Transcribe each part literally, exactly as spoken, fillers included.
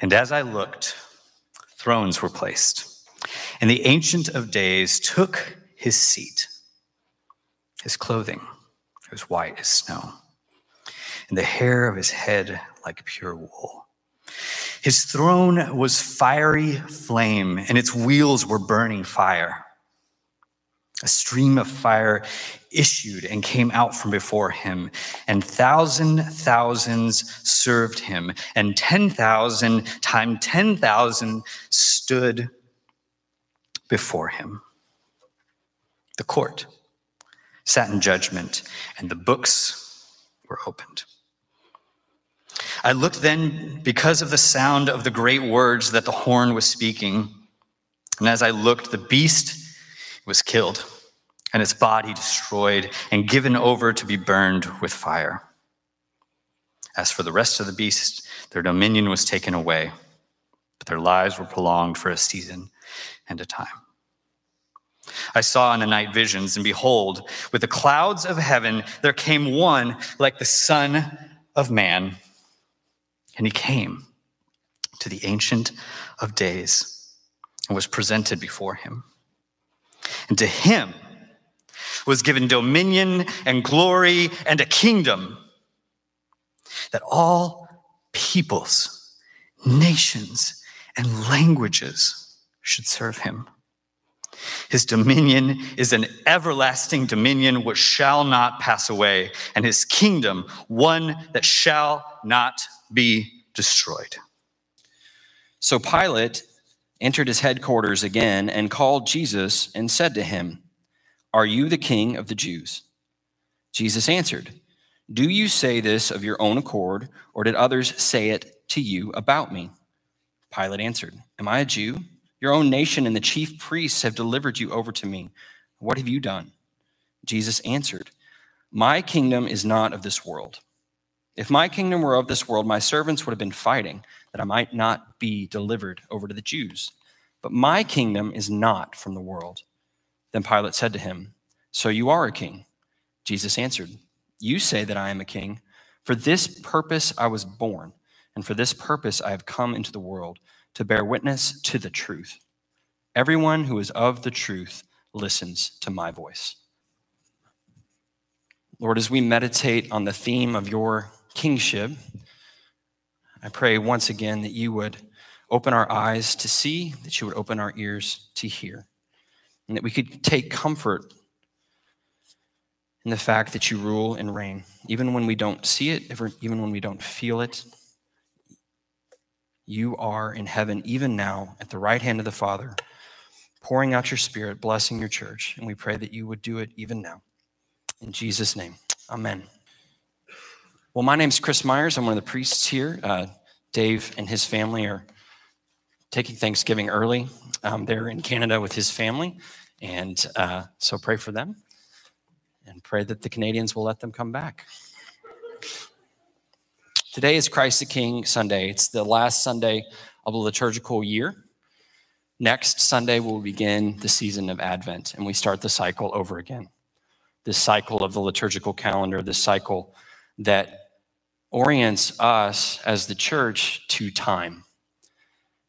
And as I looked, thrones were placed, and the Ancient of Days took his seat. His clothing was white as snow, and the hair of his head like pure wool. His throne was fiery flame, and its wheels were burning fire. A stream of fire issued and came out from before him, and thousand thousands served him, and ten thousand times ten thousand stood before him. The court sat in judgment, and the books were opened. I looked then because of the sound of the great words that the horn was speaking, and as I looked, the beast was killed, and its body destroyed and given over to be burned with fire. As for the rest of the beasts, their dominion was taken away, but their lives were prolonged for a season and a time. I saw in the night visions, and behold, with the clouds of heaven there came one like the Son of Man, and he came to the Ancient of Days and was presented before him. And to him was given dominion and glory and a kingdom that all peoples, nations, and languages should serve him. His dominion is an everlasting dominion which shall not pass away, and his kingdom one that shall not be destroyed. So Pilate entered his headquarters again and called Jesus and said to him, "Are you the king of the Jews?" Jesus answered, "Do you say this of your own accord, or did others say it to you about me?" Pilate answered, "Am I a Jew? Your own nation and the chief priests have delivered you over to me. What have you done?" Jesus answered, "My kingdom is not of this world. If my kingdom were of this world, my servants would have been fighting, that I might not be delivered over to the Jews. But my kingdom is not from the world." Then Pilate said to him, "So you are a king?" Jesus answered, "You say that I am a king. For this purpose I was born, and for this purpose I have come into the world, to bear witness to the truth. Everyone who is of the truth listens to my voice." Lord, as we meditate on the theme of your kingship, I pray once again that you would open our eyes to see, that you would open our ears to hear, and that we could take comfort in the fact that you rule and reign. Even when we don't see it, even when we don't feel it, you are in heaven, even now, at the right hand of the Father, pouring out your Spirit, blessing your church, and we pray that you would do it even now. In Jesus' name, amen. Well, my name's Chris Myers. I'm one of the priests here. Uh, Dave and his family are taking Thanksgiving early. Um, they're in Canada with his family, and uh, so pray for them, and pray that the Canadians will let them come back. Today is Christ the King Sunday. It's the last Sunday of the liturgical year. Next Sunday, we'll begin the season of Advent, and we start the cycle over again. This cycle of the liturgical calendar, this cycle that orients us as the church to time.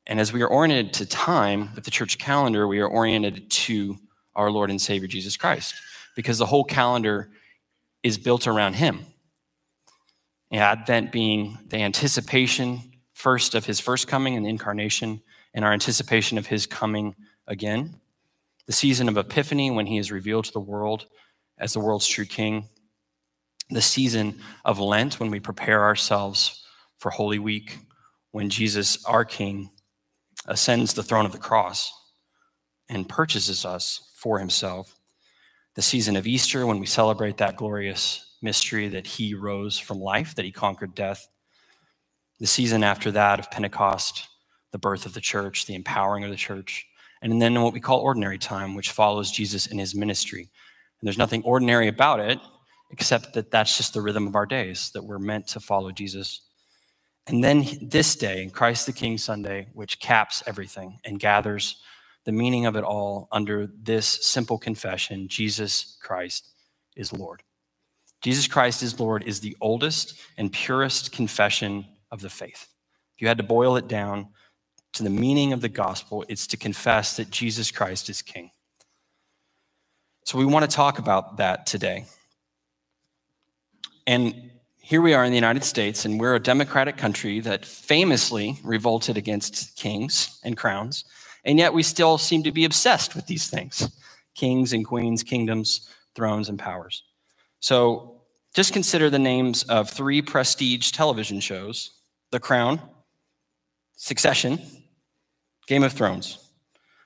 And as we are oriented to time with the church calendar, we are oriented to our Lord and Savior Jesus Christ, because the whole calendar is built around him. And Advent being the anticipation first of his first coming and the incarnation, and our anticipation of his coming again. The season of Epiphany, when he is revealed to the world as the world's true king, the season of Lent, when we prepare ourselves for Holy Week, when Jesus, our King, ascends the throne of the cross and purchases us for himself, the season of Easter, when we celebrate that glorious mystery that he rose from life, that he conquered death, the season after that of Pentecost, the birth of the church, the empowering of the church, and then what we call ordinary time, which follows Jesus in his ministry. And there's nothing ordinary about it, except that that's just the rhythm of our days, that we're meant to follow Jesus. And then this day, Christ the King Sunday, which caps everything and gathers the meaning of it all under this simple confession: Jesus Christ is Lord. Jesus Christ is Lord is the oldest and purest confession of the faith. If you had to boil it down to the meaning of the gospel, it's to confess that Jesus Christ is King. So we want to talk about that today. And here we are in the United States, and we're a democratic country that famously revolted against kings and crowns, and yet we still seem to be obsessed with these things: kings and queens, kingdoms, thrones, and powers. So just consider the names of three prestige television shows: The Crown, Succession, Game of Thrones,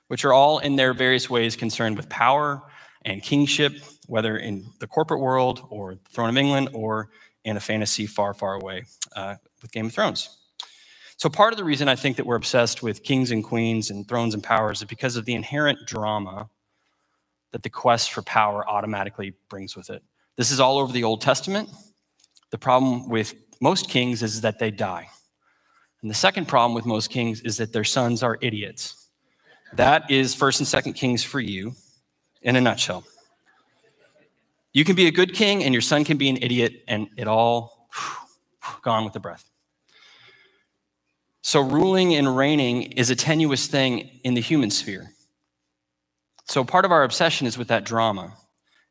which are all in their various ways concerned with power and kingship, whether in the corporate world or the throne of England or in a fantasy far, far away uh, with Game of Thrones. So part of the reason I think that we're obsessed with kings and queens and thrones and powers is because of the inherent drama that the quest for power automatically brings with it. This is all over the Old Testament. The problem with most kings is that they die. And the second problem with most kings is that their sons are idiots. That is First and Second Kings for you in a nutshell. You can be a good king and your son can be an idiot, and it all gone with the breath. So ruling and reigning is a tenuous thing in the human sphere. So part of our obsession is with that drama.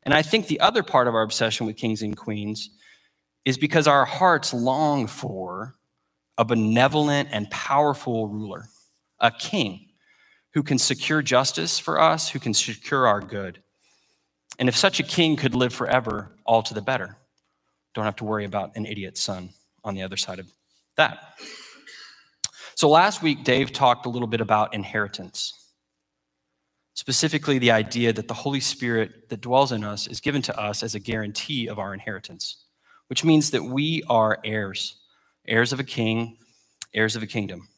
And I think the other part of our obsession with kings and queens is because our hearts long for a benevolent and powerful ruler, a king who can secure justice for us, who can secure our good. And if such a king could live forever, all to the better. Don't have to worry about an idiot son on the other side of that. So last week, Dave talked a little bit about inheritance, specifically the idea that the Holy Spirit that dwells in us is given to us as a guarantee of our inheritance, which means that we are heirs, heirs of a king, heirs of a kingdom.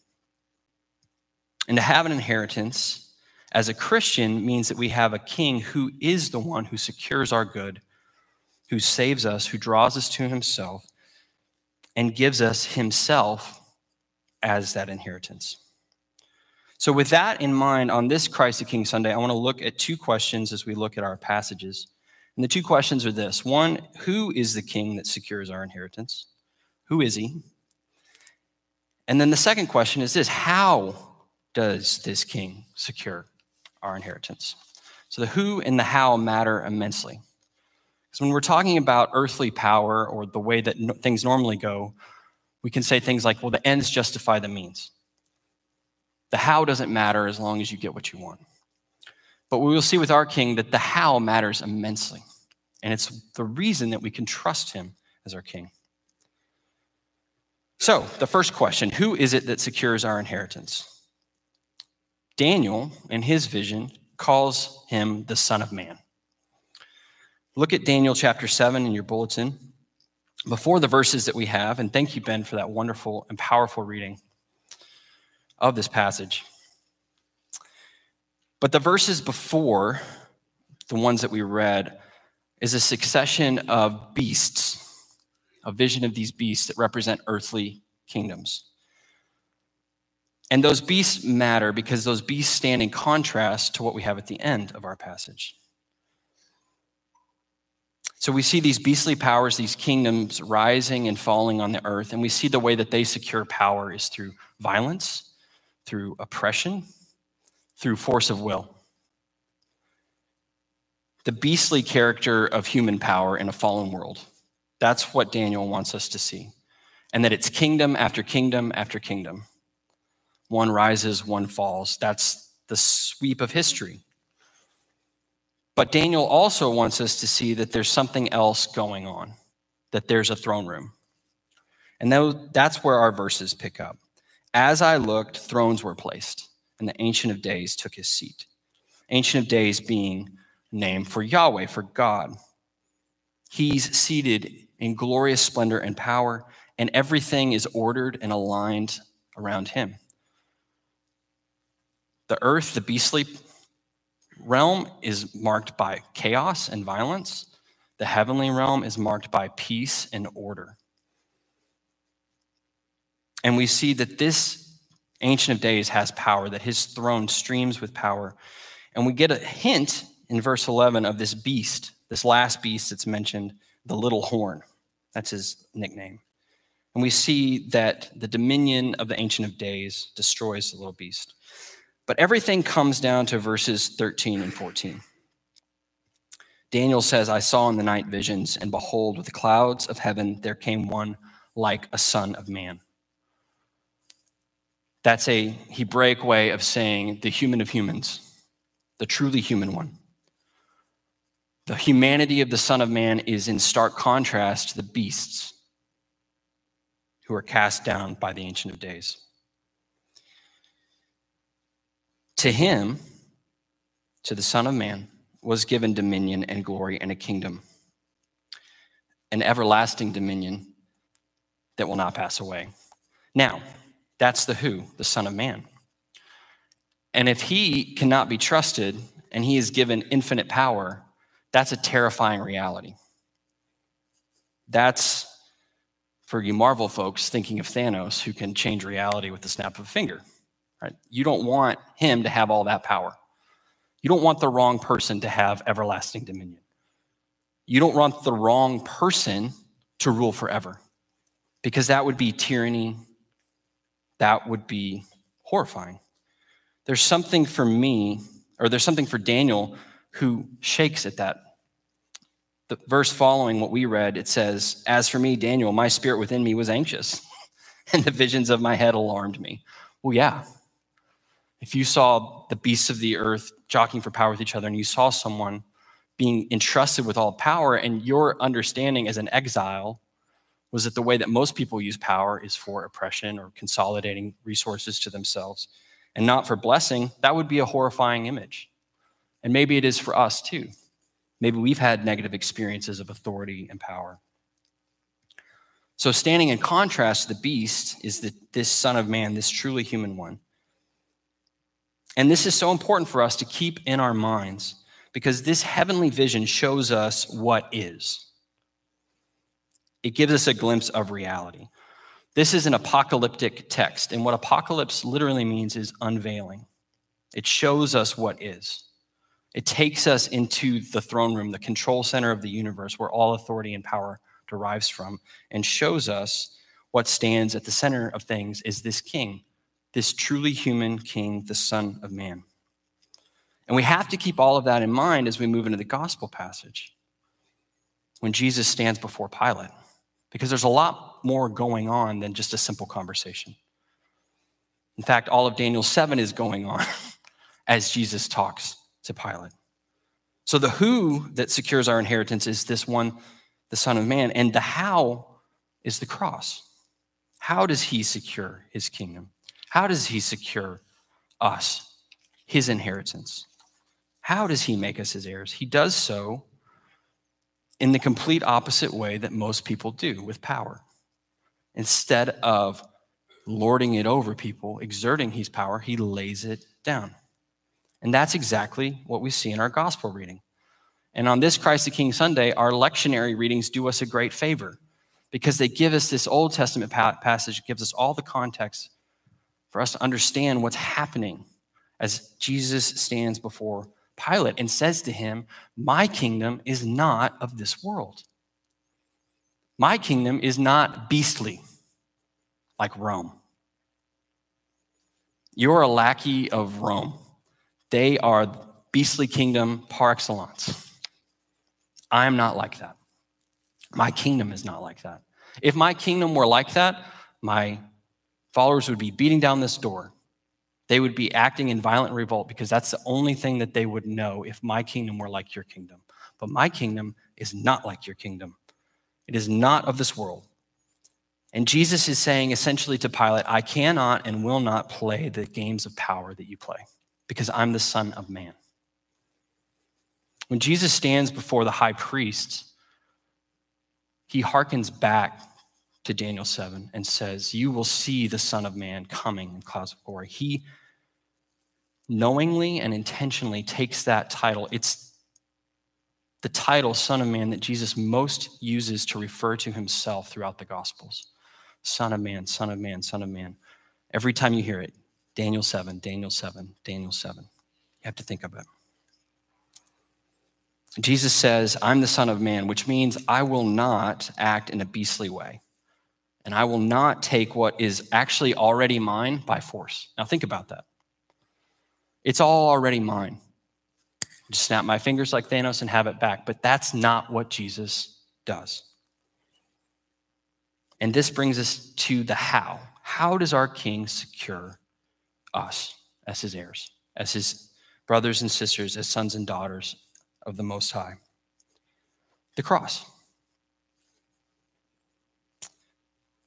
And to have an inheritance as a Christian means that we have a king who is the one who secures our good, who saves us, who draws us to himself, and gives us himself as that inheritance. So with that in mind, on this Christ the King Sunday, I want to look at two questions as we look at our passages. And the two questions are this. One, who is the king that secures our inheritance? Who is he? And then the second question is this: how does this king secure our inheritance? So the who and the how matter immensely. Because when we're talking about earthly power or the way that no, things normally go, we can say things like, well, the ends justify the means. The how doesn't matter as long as you get what you want. But we will see with our king that the how matters immensely. And it's the reason that we can trust him as our king. So the first question, who is it that secures our inheritance? Daniel, in his vision, calls him the Son of Man. Look at Daniel chapter seven in your bulletin, before the verses that we have, and thank you, Ben, for that wonderful and powerful reading of this passage. But the verses before the ones that we read is a succession of beasts, a vision of these beasts that represent earthly kingdoms. And those beasts matter because those beasts stand in contrast to what we have at the end of our passage. So we see these beastly powers, these kingdoms rising and falling on the earth, and we see the way that they secure power is through violence, through oppression, through force of will. The beastly character of human power in a fallen world. That's what Daniel wants us to see. And that it's kingdom after kingdom after kingdom. One rises, one falls. That's the sweep of history. But Daniel also wants us to see that there's something else going on, that there's a throne room. And that's where our verses pick up. As I looked, thrones were placed, and the Ancient of Days took his seat. Ancient of Days being named for Yahweh, for God. He's seated in glorious splendor and power, and everything is ordered and aligned around him. The earth, the beastly realm, is marked by chaos and violence. The heavenly realm is marked by peace and order. And we see that this Ancient of Days has power, that his throne streams with power. And we get a hint in verse eleven of this beast, this last beast that's mentioned, the little horn. That's his nickname. And we see that the dominion of the Ancient of Days destroys the little beast. But everything comes down to verses thirteen and fourteen. Daniel says, I saw in the night visions, and behold, with the clouds of heaven, there came one like a son of man. That's a Hebraic way of saying the human of humans, the truly human one. The humanity of the Son of Man is in stark contrast to the beasts who are cast down by the Ancient of Days. To him, to the Son of Man, was given dominion and glory and a kingdom, an everlasting dominion that will not pass away. Now, that's the who, the Son of Man. And if he cannot be trusted and he is given infinite power, that's a terrifying reality. That's, for you Marvel folks, thinking of Thanos, who can change reality with the snap of a finger. Right? You don't want him to have all that power. You don't want the wrong person to have everlasting dominion. You don't want the wrong person to rule forever, because that would be tyranny. That would be horrifying. There's something for me, or there's something for Daniel who shakes at that. The verse following what we read, it says, as for me, Daniel, my spirit within me was anxious, and the visions of my head alarmed me. Well, yeah. If you saw the beasts of the earth jockeying for power with each other, and you saw someone being entrusted with all power, and your understanding as an exile was that the way that most people use power is for oppression or consolidating resources to themselves and not for blessing, that would be a horrifying image. And maybe it is for us too. Maybe we've had negative experiences of authority and power. So standing in contrast to the beast is the, this Son of Man, this truly human one. And this is so important for us to keep in our minds, because this heavenly vision shows us what is. It gives us a glimpse of reality. This is an apocalyptic text, and what apocalypse literally means is unveiling. It shows us what is. It takes us into the throne room, the control center of the universe, where all authority and power derives from, and shows us what stands at the center of things is this king, this truly human king, the Son of Man. And we have to keep all of that in mind as we move into the gospel passage, when Jesus stands before Pilate, because there's a lot more going on than just a simple conversation. In fact, all of Daniel seven is going on as Jesus talks to Pilate. So the who that secures our inheritance is this one, the Son of Man, and the how is the cross. How does he secure his kingdom? How does he secure us, his inheritance? How does he make us his heirs? He does so in the complete opposite way that most people do, with power. Instead of lording it over people, exerting his power, he lays it down. And that's exactly what we see in our gospel reading. And on this Christ the King Sunday, our lectionary readings do us a great favor, because they give us this Old Testament pa- passage, gives us all the context for us to understand what's happening as Jesus stands before Pilate and says to him, my kingdom is not of this world. My kingdom is not beastly like Rome. You're a lackey of Rome. They are beastly kingdom par excellence. I am not like that. My kingdom is not like that. If my kingdom were like that, my followers would be beating down this door. They would be acting in violent revolt, because that's the only thing that they would know if my kingdom were like your kingdom. But my kingdom is not like your kingdom. It is not of this world. And Jesus is saying essentially to Pilate, I cannot and will not play the games of power that you play, because I'm the Son of Man. When Jesus stands before the high priest, he hearkens back to Daniel seven and says, you will see the Son of Man coming in clouds of glory. He knowingly and intentionally takes that title. It's the title Son of Man that Jesus most uses to refer to himself throughout the Gospels. Son of Man, Son of Man, Son of Man. Every time you hear it, Daniel seven, Daniel seven, Daniel seven. You have to think of it. Jesus says, I'm the Son of Man, which means I will not act in a beastly way. and I will not take what is actually already mine by force. Now think about that. It's all already mine. Just snap my fingers like Thanos and have it back. But that's not what Jesus does. And this brings us to the how. How does our King secure us as his heirs, as his brothers and sisters, as sons and daughters of the Most High? The cross.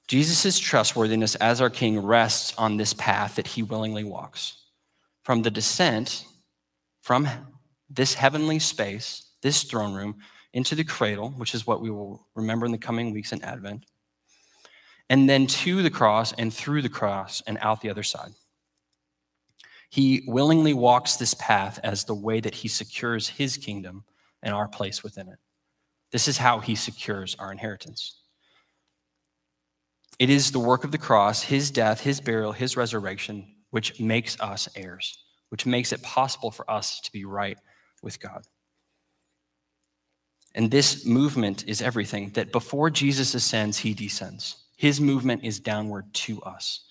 Jesus' trustworthiness as our King rests on this path that he willingly walks. From the descent, from this heavenly space, this throne room, into the cradle, which is what we will remember in the coming weeks in Advent, and then to the cross and through the cross and out the other side. He willingly walks this path as the way that he secures his kingdom and our place within it. This is how he secures our inheritance. It is the work of the cross, his death, his burial, his resurrection, which makes us heirs, which makes it possible for us to be right with God. And this movement is everything, that before Jesus ascends, he descends. His movement is downward to us.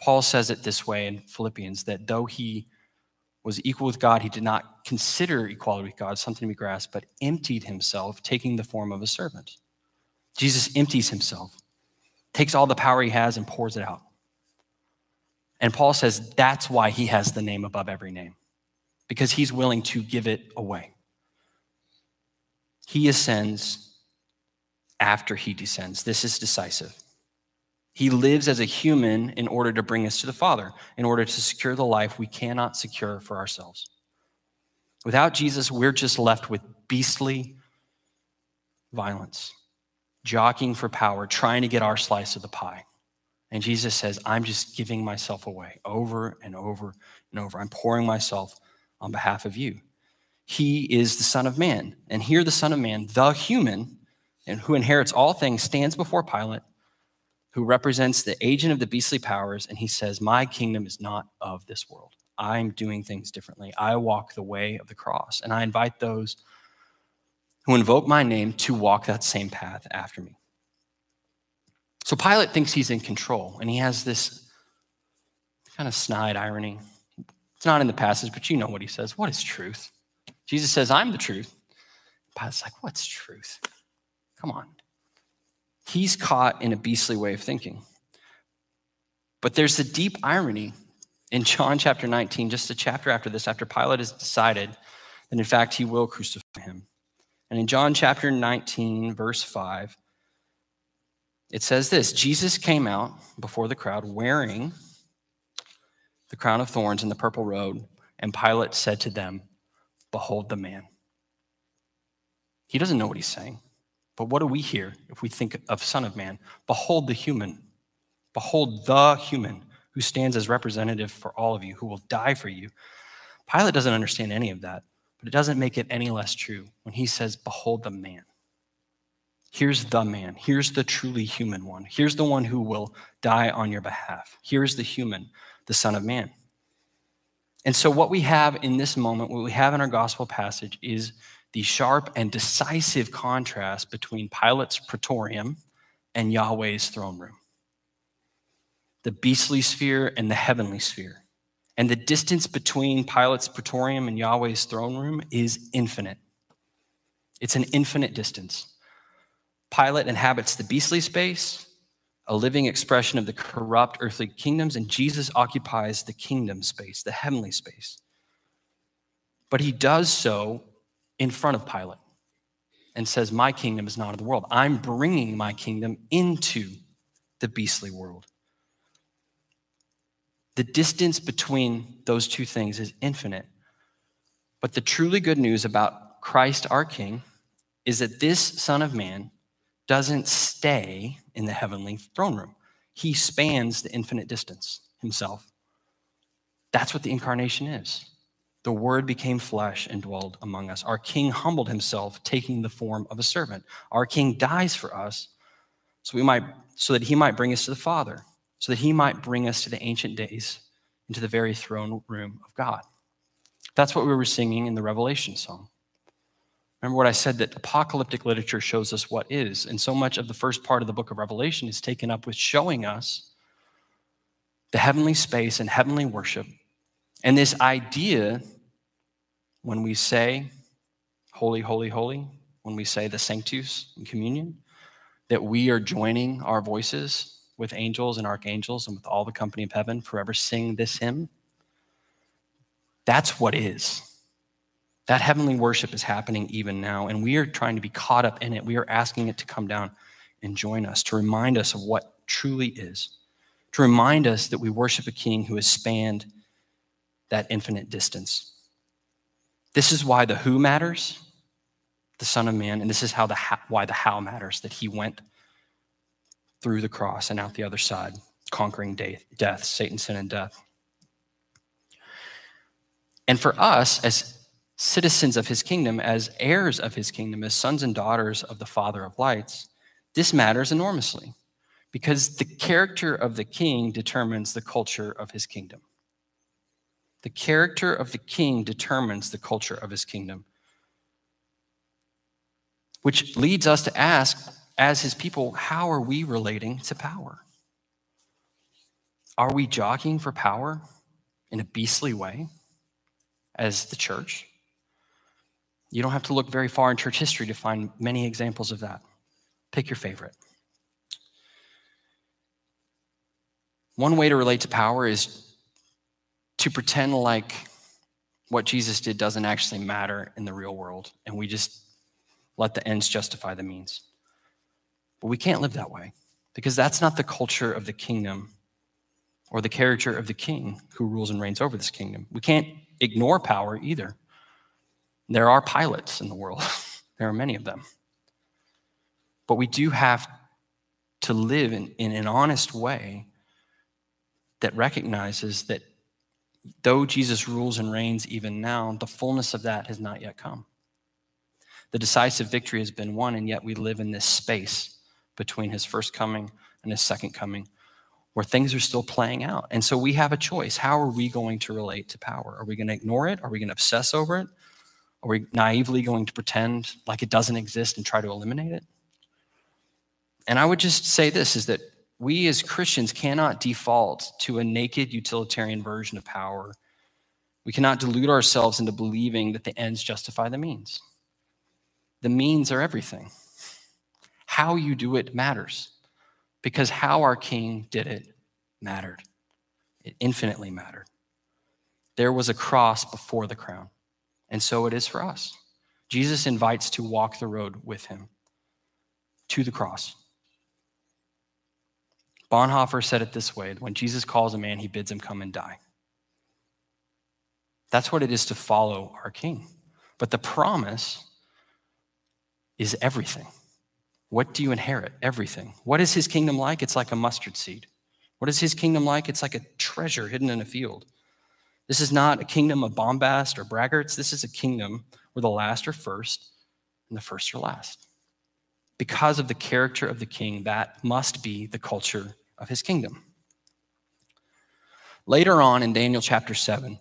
Paul says it this way in Philippians, that though he was equal with God, he did not consider equality with God something to be grasped, but emptied himself, taking the form of a servant. Jesus empties himself, takes all the power he has and pours it out. And Paul says that's why he has the name above every name, because he's willing to give it away. He ascends after he descends. This is decisive. He lives as a human in order to bring us to the Father, in order to secure the life we cannot secure for ourselves. Without Jesus, we're just left with beastly violence, jockeying for power, trying to get our slice of the pie. And Jesus says, I'm just giving myself away over and over and over. I'm pouring myself on behalf of you. He is the Son of Man. And here the Son of Man, the human, and who inherits all things, stands before Pilate, who represents the agent of the beastly powers, and he says, my kingdom is not of this world. I'm doing things differently. I walk the way of the cross, and I invite those who invoke my name to walk that same path after me. So Pilate thinks he's in control, and he has this kind of snide irony. It's not in the passage, but you know what he says. What is truth? Jesus says, I'm the truth. Pilate's like, what's truth? Come on. He's caught in a beastly way of thinking. But there's a deep irony in John chapter nineteen, just a chapter after this, after Pilate has decided that in fact he will crucify him. And in John chapter nineteen, verse five, it says this: Jesus came out before the crowd wearing the crown of thorns and the purple robe, and Pilate said to them, behold the man. He doesn't know what he's saying. But what do we hear if we think of Son of Man? Behold the human. Behold the human who stands as representative for all of you, who will die for you. Pilate doesn't understand any of that, but it doesn't make it any less true when he says, behold the man. Here's the man. Here's the truly human one. Here's the one who will die on your behalf. Here's the human, the Son of Man. And so what we have in this moment, what we have in our gospel passage, is the sharp and decisive contrast between Pilate's praetorium and Yahweh's throne room. The beastly sphere and the heavenly sphere. And the distance between Pilate's praetorium and Yahweh's throne room is infinite. It's an infinite distance. Pilate inhabits the beastly space, a living expression of the corrupt earthly kingdoms, and Jesus occupies the kingdom space, the heavenly space. But he does so in front of Pilate and says, my kingdom is not of the world. I'm bringing my kingdom into the beastly world. The distance between those two things is infinite. But the truly good news about Christ, our King, is that this Son of Man doesn't stay in the heavenly throne room. He spans the infinite distance himself. That's what the incarnation is. The Word became flesh and dwelled among us. Our King humbled himself, taking the form of a servant. Our King dies for us so we might, so that he might bring us to the Father, so that he might bring us to the ancient days, into the very throne room of God. That's what we were singing in the Revelation song. Remember what I said, that apocalyptic literature shows us what is. And so much of the first part of the book of Revelation is taken up with showing us the heavenly space and heavenly worship. And this idea, when we say holy, holy, holy, when we say the Sanctus in communion, that we are joining our voices with angels and archangels and with all the company of heaven forever sing this hymn. That's what is. That heavenly worship is happening even now, and we are trying to be caught up in it. We are asking it to come down and join us, to remind us of what truly is, to remind us that we worship a king who has spanned that infinite distance. This is why the who matters, the Son of Man, and this is how the how, why the how matters, that he went through the cross and out the other side, conquering death, death, Satan, sin, and death. And for us, as citizens of his kingdom, as heirs of his kingdom, as sons and daughters of the Father of lights, this matters enormously because the character of the king determines the culture of his kingdom. The character of the king determines the culture of his kingdom, which leads us to ask, as his people, how are we relating to power? Are we jockeying for power in a beastly way as the church? You don't have to look very far in church history to find many examples of that. Pick your favorite. One way to relate to power is to pretend like what Jesus did doesn't actually matter in the real world, and we just let the ends justify the means. But we can't live that way because that's not the culture of the kingdom or the character of the king who rules and reigns over this kingdom. We can't ignore power either. There are Pilates in the world. There are many of them. But we do have to live in, in an honest way that recognizes that though Jesus rules and reigns even now, the fullness of that has not yet come. The decisive victory has been won, and yet we live in this space between his first coming and his second coming where things are still playing out. And so we have a choice. How are we going to relate to power? Are we going to ignore it? Are we going to obsess over it? Are we naively going to pretend like it doesn't exist and try to eliminate it? And I would just say this, is that we as Christians cannot default to a naked utilitarian version of power. We cannot delude ourselves into believing that the ends justify the means. The means are everything. How you do it matters, because how our king did it mattered. It infinitely mattered. There was a cross before the crown. And so it is for us. Jesus invites to walk the road with him to the cross. Bonhoeffer said it this way, when Jesus calls a man, he bids him come and die. That's what it is to follow our king. But the promise is everything. What do you inherit? Everything. What is his kingdom like? It's like a mustard seed. What is his kingdom like? It's like a treasure hidden in a field. This is not a kingdom of bombast or braggarts. This is a kingdom where the last are first and the first are last. Because of the character of the king, that must be the culture of his kingdom. Later on in Daniel chapter seven,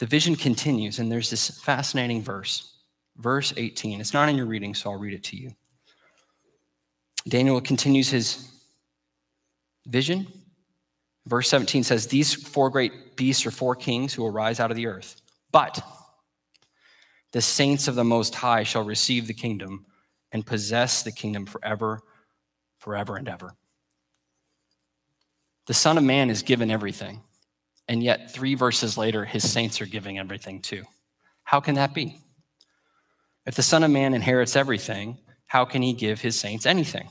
the vision continues, and there's this fascinating verse, verse eighteen. It's not in your reading, so I'll read it to you. Daniel continues his vision. Verse seventeen says, these four great beasts are four kings who will rise out of the earth, but the saints of the Most High shall receive the kingdom and possess the kingdom forever, forever and ever. The Son of Man is given everything, and yet three verses later, his saints are giving everything too. How can that be? If the Son of Man inherits everything, how can he give his saints anything?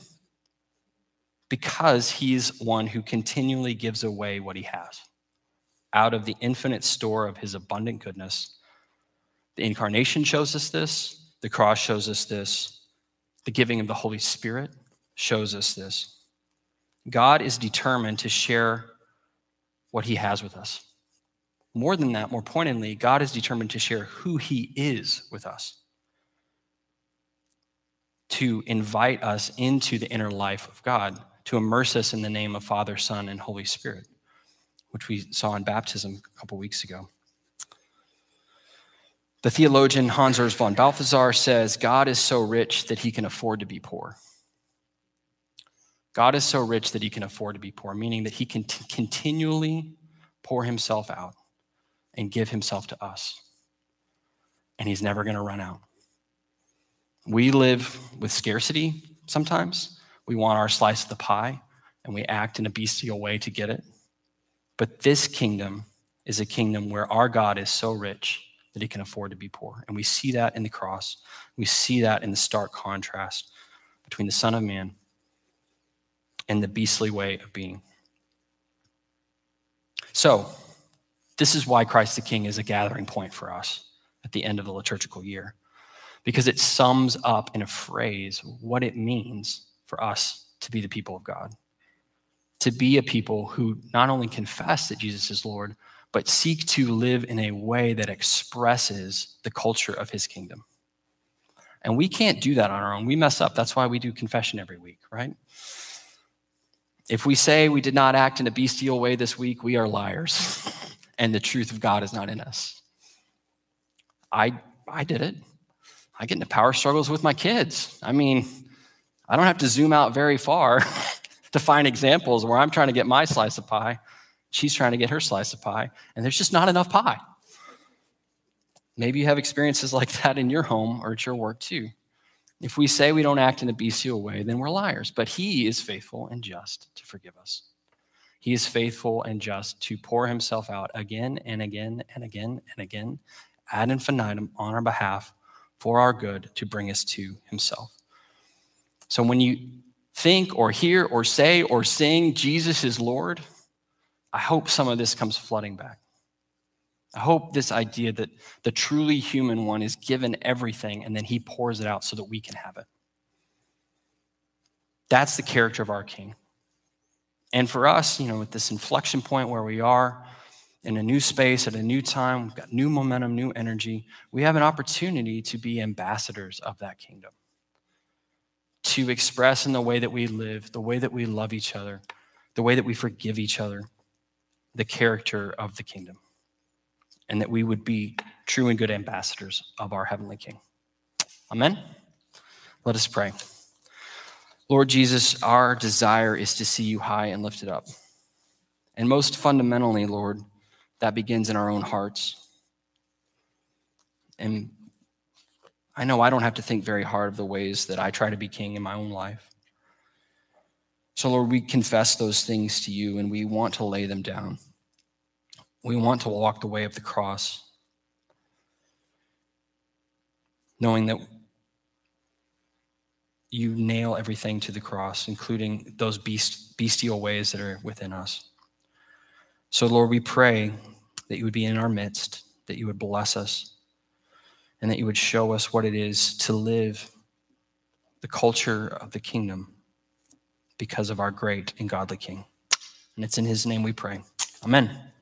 Because he's one who continually gives away what he has out of the infinite store of his abundant goodness. The incarnation shows us this. The cross shows us this. The giving of the Holy Spirit shows us this. God is determined to share what he has with us. More than that, more pointedly, God is determined to share who he is with us, to invite us into the inner life of God, to immerse us in the name of Father, Son, and Holy Spirit, which we saw in baptism a couple weeks ago. The theologian Hans Urs von Balthasar says, God is so rich that he can afford to be poor. God is so rich that he can afford to be poor, meaning that he can t- continually pour himself out and give himself to us. And he's never going to run out. We live with scarcity sometimes. We want our slice of the pie, and we act in a bestial way to get it. But this kingdom is a kingdom where our God is so rich that he can afford to be poor. And we see that in the cross. We see that in the stark contrast between the Son of Man and the beastly way of being. So this is why Christ the King is a gathering point for us at the end of the liturgical year, because it sums up in a phrase what it means for us to be the people of God, to be a people who not only confess that Jesus is Lord, but seek to live in a way that expresses the culture of his kingdom. And we can't do that on our own. We mess up. That's why we do confession every week, right? If we say we did not act in a bestial way this week, we are liars, and the truth of God is not in us. I I did it. I get into power struggles with my kids. I mean, I don't have to zoom out very far to find examples where I'm trying to get my slice of pie, she's trying to get her slice of pie, and there's just not enough pie. Maybe you have experiences like that in your home or at your work too. If we say we don't act in a bestial way, then we're liars. But he is faithful and just to forgive us. He is faithful and just to pour himself out again and again and again and again, ad infinitum, on our behalf, for our good, to bring us to himself. So when you think or hear or say or sing, Jesus is Lord, I hope some of this comes flooding back. I hope this idea that the truly human one is given everything and then he pours it out so that we can have it. That's the character of our King. And for us, you know, at this inflection point where we are in a new space at a new time, we've got new momentum, new energy. We have an opportunity to be ambassadors of that kingdom, to express in the way that we live, the way that we love each other, the way that we forgive each other, the character of the kingdom, and that we would be true and good ambassadors of our heavenly King. Amen? Let us pray. Lord Jesus, our desire is to see you high and lifted up. And most fundamentally, Lord, that begins in our own hearts. And I know I don't have to think very hard of the ways that I try to be king in my own life. So Lord, we confess those things to you, and we want to lay them down. We want to walk the way of the cross, knowing that you nail everything to the cross, including those beast, bestial ways that are within us. So, Lord, we pray that you would be in our midst, that you would bless us, and that you would show us what it is to live the culture of the kingdom because of our great and godly King. And it's in his name we pray. Amen.